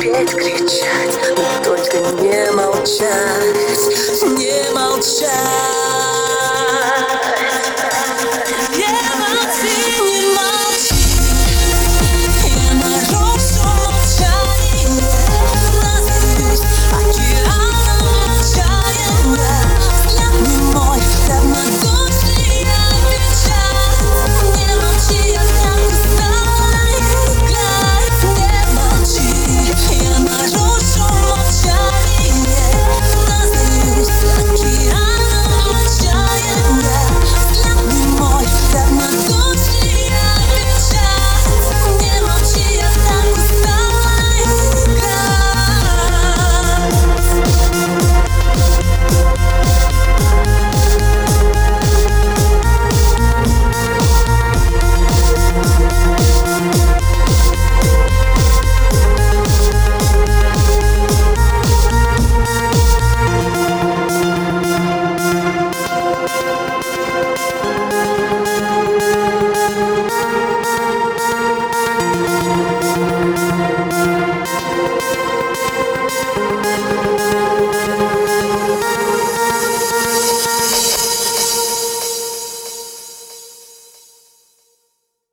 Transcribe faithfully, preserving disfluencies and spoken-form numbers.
петь, кричать, но только не молчать, не молчать.